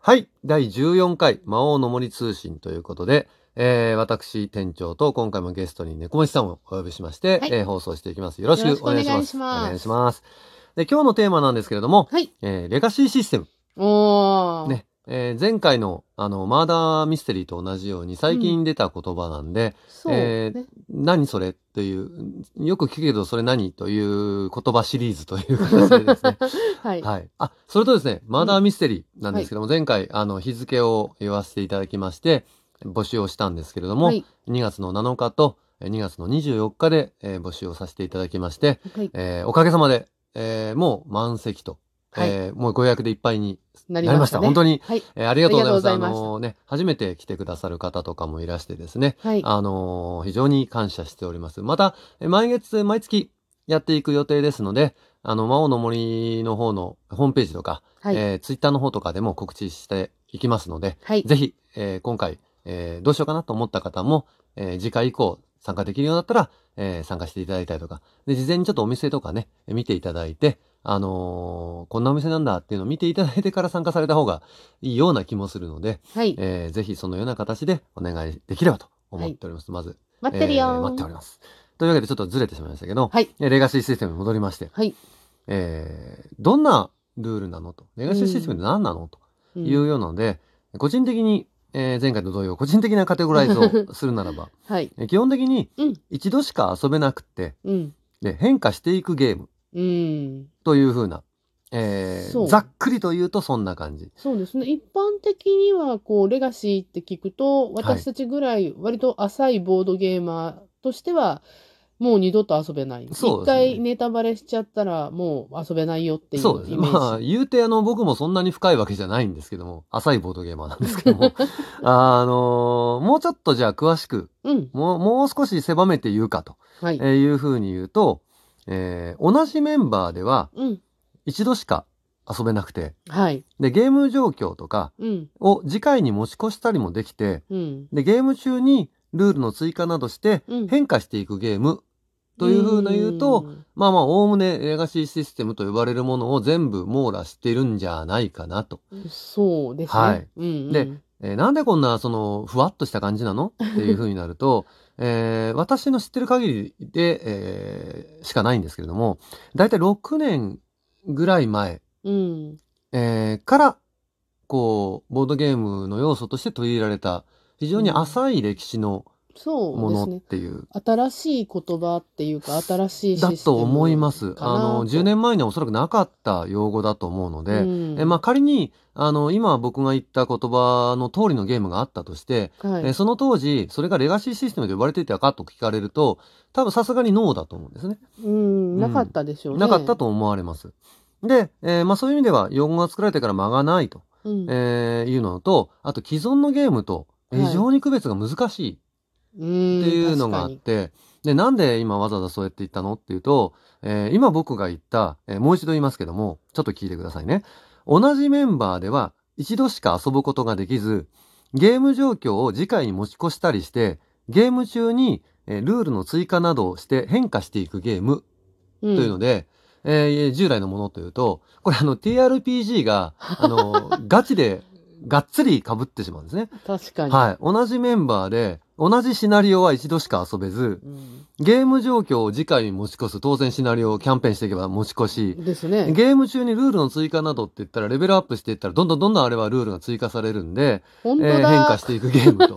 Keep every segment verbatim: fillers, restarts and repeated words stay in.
はい。だいじゅうよんかい、魔王の森通信ということで、えー、私、店長と今回もゲストに猫虫さんをお呼びしまして、はい、えー、放送していきます。よろしくお願いします。お願いします。で、今日のテーマなんですけれども、はい、えー、レガシーシステム。おー。ね。えー、前回のあのマーダーミステリーと同じように最近出た言葉なんで、うん、えー、ね、何それという、よく聞くけどそれ何という言葉シリーズという形でですね。はい、はい。あ、それとですね、マーダーミステリーなんですけども、うん、はい、前回あの日付を言わせていただきまして、募集をしたんですけれども、はい、にがつのなのかとにがつのにじゅうよっかで、えー、募集をさせていただきまして、はい、えー、おかげさまで、えー、もう満席と。はい、えー、もうご予約でいっぱいになりました。本当に、はい、えー、ありがとうございます。あのー、ね、初めて来てくださる方とかもいらしてですね、はい、あのー、非常に感謝しております。また、毎月、毎月やっていく予定ですので、あの、魔王の森の方のホームページとか、はい、えー、ツイッターの方とかでも告知していきますので、はい、ぜひ、えー、今回、えー、どうしようかなと思った方も、えー、次回以降、参加できるようだったら、えー、参加していただいたりとか、で、事前にちょっとお店とかね、見ていただいて、あのー、こんなお店なんだっていうのを見ていただいてから参加された方がいいような気もするので、はい、えー、ぜひそのような形でお願いできればと思っております。はい、まず、待ってるよ、えー。待っております。というわけでちょっとずれてしまいましたけど、はい、レガシーシステムに戻りまして、はい、えー、どんなルールなのと、レガシーシステムって何なのというようなので、うん、個人的に、えー、前回と同様、個人的なカテゴライズをするならば、はい、基本的に一度しか遊べなくて、うん、で変化していくゲーム、うん、というふうな、えー、ざっくりと言うとそんな感じ。そうですね。一般的にはこうレガシーって聞くと、私たちぐらい割と浅いボードゲーマーとしてはもう二度と遊べない。一回ネタバレしちゃったらもう遊べないよっていうイメージ。そうです。まあ言うてあの僕もそんなに深いわけじゃないんですけども、浅いボードゲーマーなんですけども、あのー、もうちょっとじゃあ詳しく、うん、もう、もう少し狭めて言うかと、はい、えー、いうふうに言うと、えー、同じメンバーでは一度しか遊べなくて、うん、はい、でゲーム状況とかを次回に持ち越したりもできて、うん、でゲーム中にルールの追加などして変化していくゲームというふうに言うと、うん、まあまあおおむねレガシーシステムと呼ばれるものを全部網羅してるんじゃないかなと。そうですね。はい。うんうん、で、えー、なんでこんなそのふわっとした感じなのっていうふうになるとえー、私の知ってる限りで、えー、しかないんですけれども、だいたいろくねんぐらい前、うん、えー、からこうボードゲームの要素として取り入れられた非常に浅い歴史のものっていう、うん、そうですね、新しい言葉っていうか新しいシステムだと思います。あのじゅうねんまえにはおそらくなかった用語だと思うので、うん、えー、まあ仮にあの今僕が言った言葉の通りのゲームがあったとして、はい、えー、その当時それがレガシーシステムと呼ばれていたかと聞かれると多分さすがにノーだと思うんですね。うん、なかったでしょうね。なかったと思われます。で、えーまあ、そういう意味では用語が作られてから間がないと、うん、えー、いうのと、あと既存のゲームと非常に区別が難しいっていうのがあって、はい、でなんで今わざわざそうやって言ったのっていうと、えー、今僕が言った、えー、もう一度言いますけどもちょっと聞いてくださいね。同じメンバーでは一度しか遊ぶことができず、ゲーム状況を次回に持ち越したりして、ゲーム中に、えー、ルールの追加などをして変化していくゲームというので、うん、えー、従来のものというと、これあの ティーアールピージー があのガチでがっつり被ってしまうんですね。確かに。はい。同じメンバーで同じシナリオは一度しか遊べず、うん、ゲーム状況を次回に持ち越す。当然シナリオをキャンペーンしていけば持ち越しですね。ゲーム中にルールの追加などって言ったらレベルアップしていったらどんどんどんどんあれはルールが追加されるんで、えー、変化していくゲームと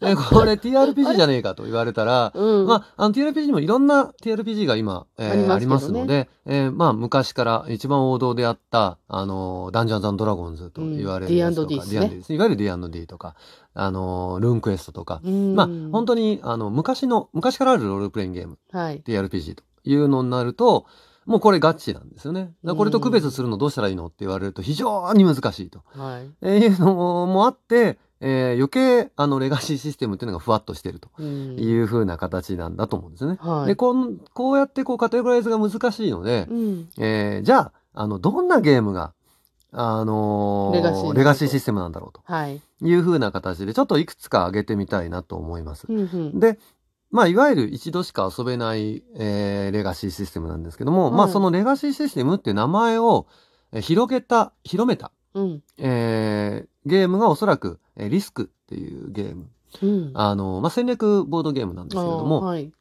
えこれ ティーアールピージー じゃねえかと言われたら、うん、まあ、あの ティーアールピージー もいろんな ティーアールピージー が今、えー、ありますけどね。ありますので、えー、まあ昔から一番王道であったあのダンジョンズ&ドラゴンズと言われるやつとか、うん、ディーアンドディー ですね。いわゆる ディーアンドディー とか、あのルーンクエストとか、うん、まあ本当にあの昔の昔からあるロールプレイングゲーム、はい、ティーアールピージー というのになるともうこれガチなんですよね。だこれと区別するのどうしたらいいのって言われると非常に難しいと、はい、えー、いうのもあって、えー、余計あのレガシーシステムっていうのがふわっとしてるというふうな形なんだと思うんですね、はい、で こ, こうやってこうカテゴライズが難しいので、うん、えー、じゃあ、 あのどんなゲームがあのー、レガシー、レガシーシステムなんだろうと、はい、いうふうな形でちょっといくつか挙げてみたいなと思います、うんうん、で、まあ、いわゆる一度しか遊べない、えー、レガシーシステムなんですけども、はい、まあ、そのレガシーシステムっていう名前を広げた広めた、うんえー、ゲームがおそらくリスクっていうゲーム、うんあのまあ、戦略ボードゲームなんですけれども、はい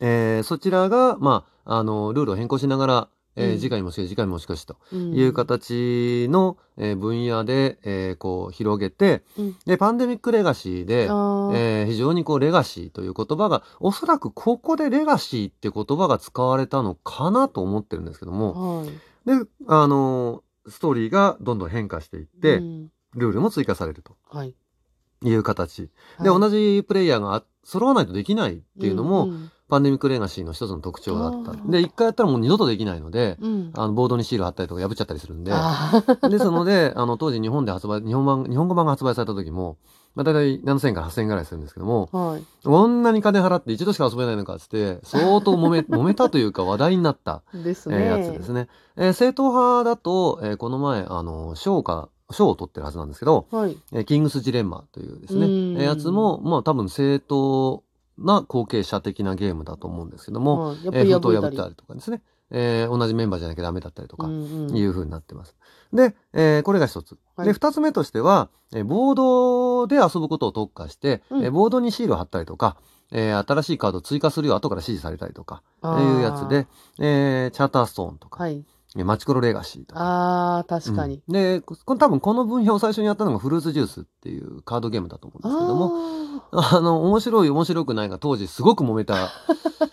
えー、そちらが、まあ、あのルールを変更しながら、えーうん、次回もしかし次回もしかしという形の、うんえー、分野で、えー、こう広げて、うん、でパンデミックレガシーで、ーえー、非常にこうレガシーという言葉がおそらくここでレガシーって言葉が使われたのかなと思ってるんですけども、はい、であのストーリーがどんどん変化していって、うん、ルールも追加されるという形、はい、で、はい、同じプレイヤーが揃わないとできないっていうのも、うんうんパンデミックレガシーの一つの特徴だった。で、一回やったらもう二度とできないので、うん、あのボードにシール貼ったりとか破っちゃったりするんで、ですので、あの当時日本で発売、日本版、日本語版が発売された時も、まあ、だいたいななせんえんからはっせんえんぐらいするんですけども、はい、こんなに金払って一度しか遊べないのかっつって、相当揉め、揉めたというか話題になったですね、えー、やつですね。えー、正統派だと、えー、この前、あの、賞か、賞を取ってるはずなんですけど、はいえー、キングスジレンマというですね、えー、やつも、まあ多分正統、な後継者的なゲームだと思うんですけども、封筒、うん、を破ったりとかですね、えー、同じメンバーじゃなきゃダメだったりとかいう風になってます。うんうん、で、えー、これが一つ、はい、で二つ目としては、えー、ボードで遊ぶことを特化して、うんえー、ボードにシールを貼ったりとか、えー、新しいカードを追加するよう後から指示されたりとかいうやつで、えー、チャーターストーンとか、はいマチクロレガシーとか。ああ、確かに。うん、で、多分この分野を最初にやったのがフルーツジュースっていうカードゲームだと思うんですけども、あ, あの、面白い面白くないが当時すごく揉めた、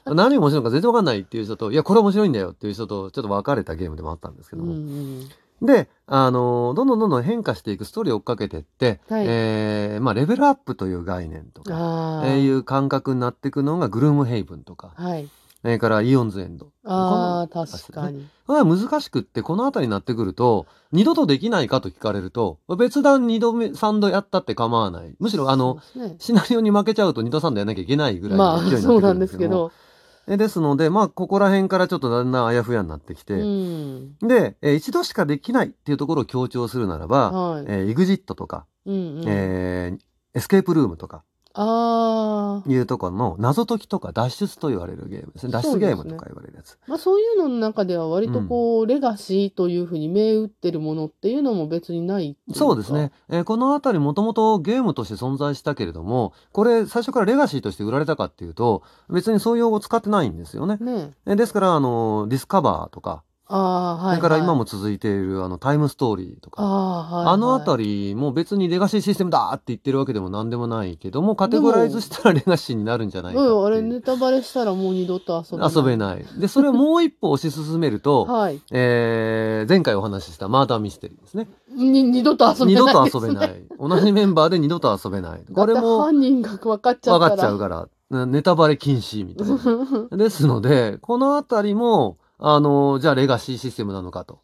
何が面白いのか全然わかんないっていう人と、いや、これ面白いんだよっていう人とちょっと別れたゲームでもあったんですけども。うんうん、で、あの、どんどんどんどん変化していくストーリーを追っかけていって、はい、えー、まあ、レベルアップという概念とか、えー、いう感覚になっていくのがグルームヘイブンとか。はいそれからイオンズエンド。ああ、確かに。難しくって、このあたりになってくると、二度とできないかと聞かれると、別段二度目、三度やったって構わない。むしろ、あの、ね、シナリオに負けちゃうと二度三度やらなきゃいけないぐらいの勢いになってくるんですけど。まあ、そうなんですけど。ですので、まあ、ここら辺からちょっとだんだんあやふやになってきて、うん、で、えー、一度しかできないっていうところを強調するならば、はいえー、イグジット とか、うんうんえー、エスケープルームとか、あいうところの謎解きとか脱出と言われるゲームですね。脱出ゲームとか言われるやつ。まあ、そういうのの中では割とこう、うん、レガシーというふうに銘打ってるものっていうのも別にないっていうか。そうですね。えー、このあたりもともとゲームとして存在したけれども、これ最初からレガシーとして売られたかっていうと、別にそういう用語を使ってないんですよね。ねえー、ですから、あの、ディスカバーとか、あはいはい、それから今も続いているあのタイムストーリーとか あ,、はいはい、あのあたりも別にレガシーシステムだって言ってるわけでも何でもないけどもカテゴライズしたらレガシーになるんじゃないかっていう、うん、あれネタバレしたらもう二度と遊べない遊べないでそれをもう一歩推し進めると、はいえー、前回お話ししたマーダーミステリーですねに二度と遊べないですね二度と遊べない同じメンバーで二度と遊べないこれも犯人が分かっちゃうから分かっちゃうからネタバレ禁止みたいなですのでこのあたりもあの、じゃあレガシーシステムなのかと、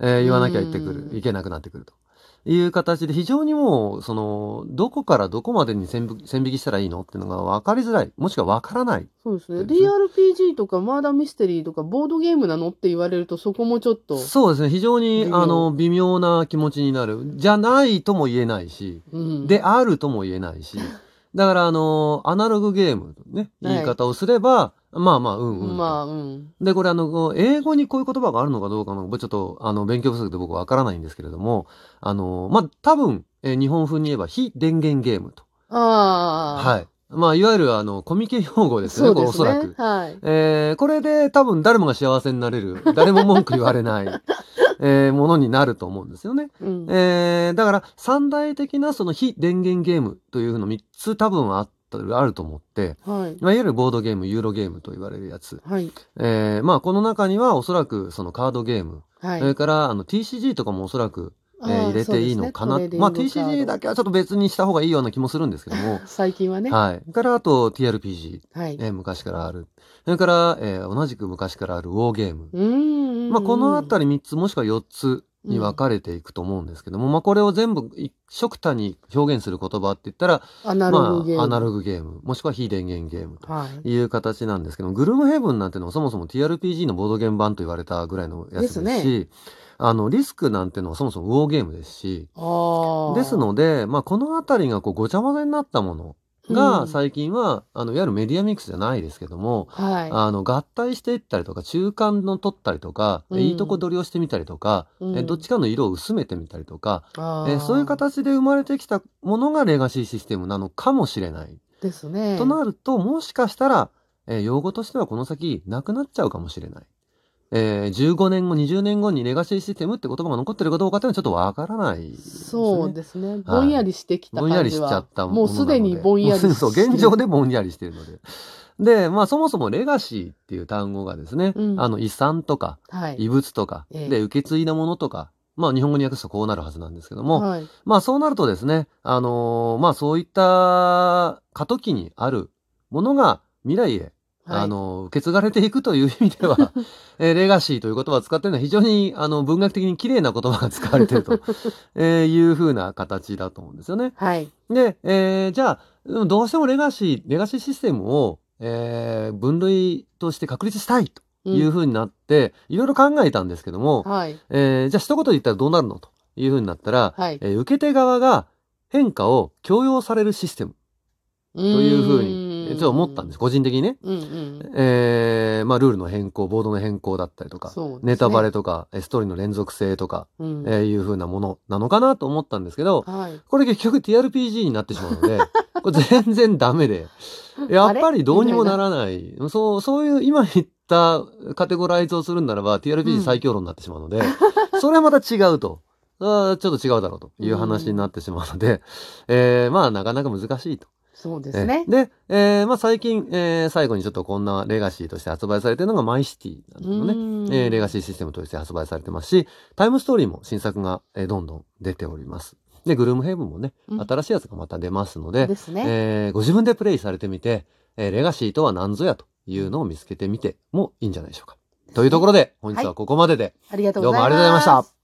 えー、言わなきゃ言ってくる、いけなくなってくるという形で非常にもう、その、どこからどこまでに線引きしたらいいのっていうのが分かりづらい、もしくは分からない。そうですね。ディーアールピージー とかマーダーミステリーとかボードゲームなのって言われるとそこもちょっと。そうですね。非常に、あの、微妙な気持ちになる。じゃないとも言えないし、うん、であるとも言えないし。だから、あの、アナログゲームのね、言い方をすれば、はいまあまあ、うんうん。まあ、うん。で、これ、あの、英語にこういう言葉があるのかどうかも、ちょっと、あの、勉強不足で僕はわからないんですけれども、あの、まあ、多分、えー、日本風に言えば、非電源ゲームと。ああ。はい。まあ、いわゆる、あの、コミケ用語ですよね、これおそらく。はい。えー、これで多分誰もが幸せになれる、誰も文句言われない。えー、ものになると思うんですよね、うんえー、だから三大的なその非電源ゲームというのみっつ多分あったあると思って、はい、いわゆるボードゲームユーロゲームと言われるやつ、はいえー、まあこの中にはおそらくそのカードゲーム、はい、それからあの ティーシージー とかもおそらく、えー、入れていいのかな、ね、まあ ティーシージー だけはちょっと別にした方がいいような気もするんですけども最近はねはいからあと ティーアールピージー、はいえー、昔からあるそれから、えー、同じく昔からあるウォーゲームうーんまあ、このあたりみっつもしくはよっつに分かれていくと思うんですけども、うん、まあ、これを全部一色単に表現する言葉って言ったら、アナログゲーム。まあ、アナログゲーム、もしくは非電源ゲームという形なんですけど、はい、グルームヘブンなんてのはそもそも ティーアールピージー のボードゲーム版と言われたぐらいのやつですし、ですね、あの、リスクなんてのはそもそもウォーゲームですし、あですので、まあ、このあたりがこうごちゃ混ぜになったもの、が最近は、うん、あのいわゆるメディアミックスじゃないですけども、はい、あの合体していったりとか中間の取ったりとか、うん、いいとこ取りをしてみたりとか、うん、えどっちかの色を薄めてみたりとか、うん、えそういう形で生まれてきたものがレガシーシステムなのかもしれないですね。となるともしかしたら、えー、用語としてはこの先なくなっちゃうかもしれない。えー、じゅうごねんごにじゅうねんごにレガシーシステムって言葉が残ってるかどうかっていうのはちょっとわからないですね。そうですね、ぼんやりしてきた感じは、はい、ぼんやりしちゃったものなのでもうすでにぼんやりしてそう現状でぼんやりしてるのでで、まあ、そもそもレガシーっていう単語がですね、うん、あの遺産とか、はい、遺物とか、えー、で受け継いだものとか、まあ、日本語に訳すとこうなるはずなんですけども、はい、まあそうなるとですね、あのー、まあそういった過渡期にあるものが未来へあの受け継がれていくという意味では、えー、レガシーという言葉を使っているのは非常にあの文学的に綺麗な言葉が使われていると、えー、いうふうな形だと思うんですよね。はい、で、えー、じゃあどうしてもレガシーレガシーシステムを、えー、分類として確立したいというふうになって、うん、いろいろ考えたんですけども、はい、えー、じゃあ一言で言ったらどうなるのというふうになったら、はい、えー、受け手側が変化を強要されるシステムというふうにちょっと思ったんです、個人的にね、うんうん、えーまあ、ルールの変更、ボードの変更だったりとか、ね、ネタバレとかストーリーの連続性とか、うん、えー、いう風なものなのかなと思ったんですけど、はい、これ結局 ティーアールピージー になってしまうのでこれ全然ダメでやっぱりどうにもならないそう、そういう今言ったカテゴライズをするならば ティーアールピージー 最強論になってしまうので、うん、それはまた違うとあちょっと違うだろうという話になってしまうので、うん、えー、まあなかなか難しいと。そうですね。で、えーまあ、最近、えー、最後にちょっとこんなレガシーとして発売されているのがマイシティなんですよね、えー、レガシーシステムとして発売されてますし、タイムストーリーも新作が、えー、どんどん出ております。で、グルームヘイブンもね、うん、新しいやつがまた出ますので、ですね、えー、ご自分でプレイされてみて、えー、レガシーとは何ぞやというのを見つけてみてもいいんじゃないでしょうか。というところで、本日はここまでで、はい、ありがとうございました。どうもありがとうございました。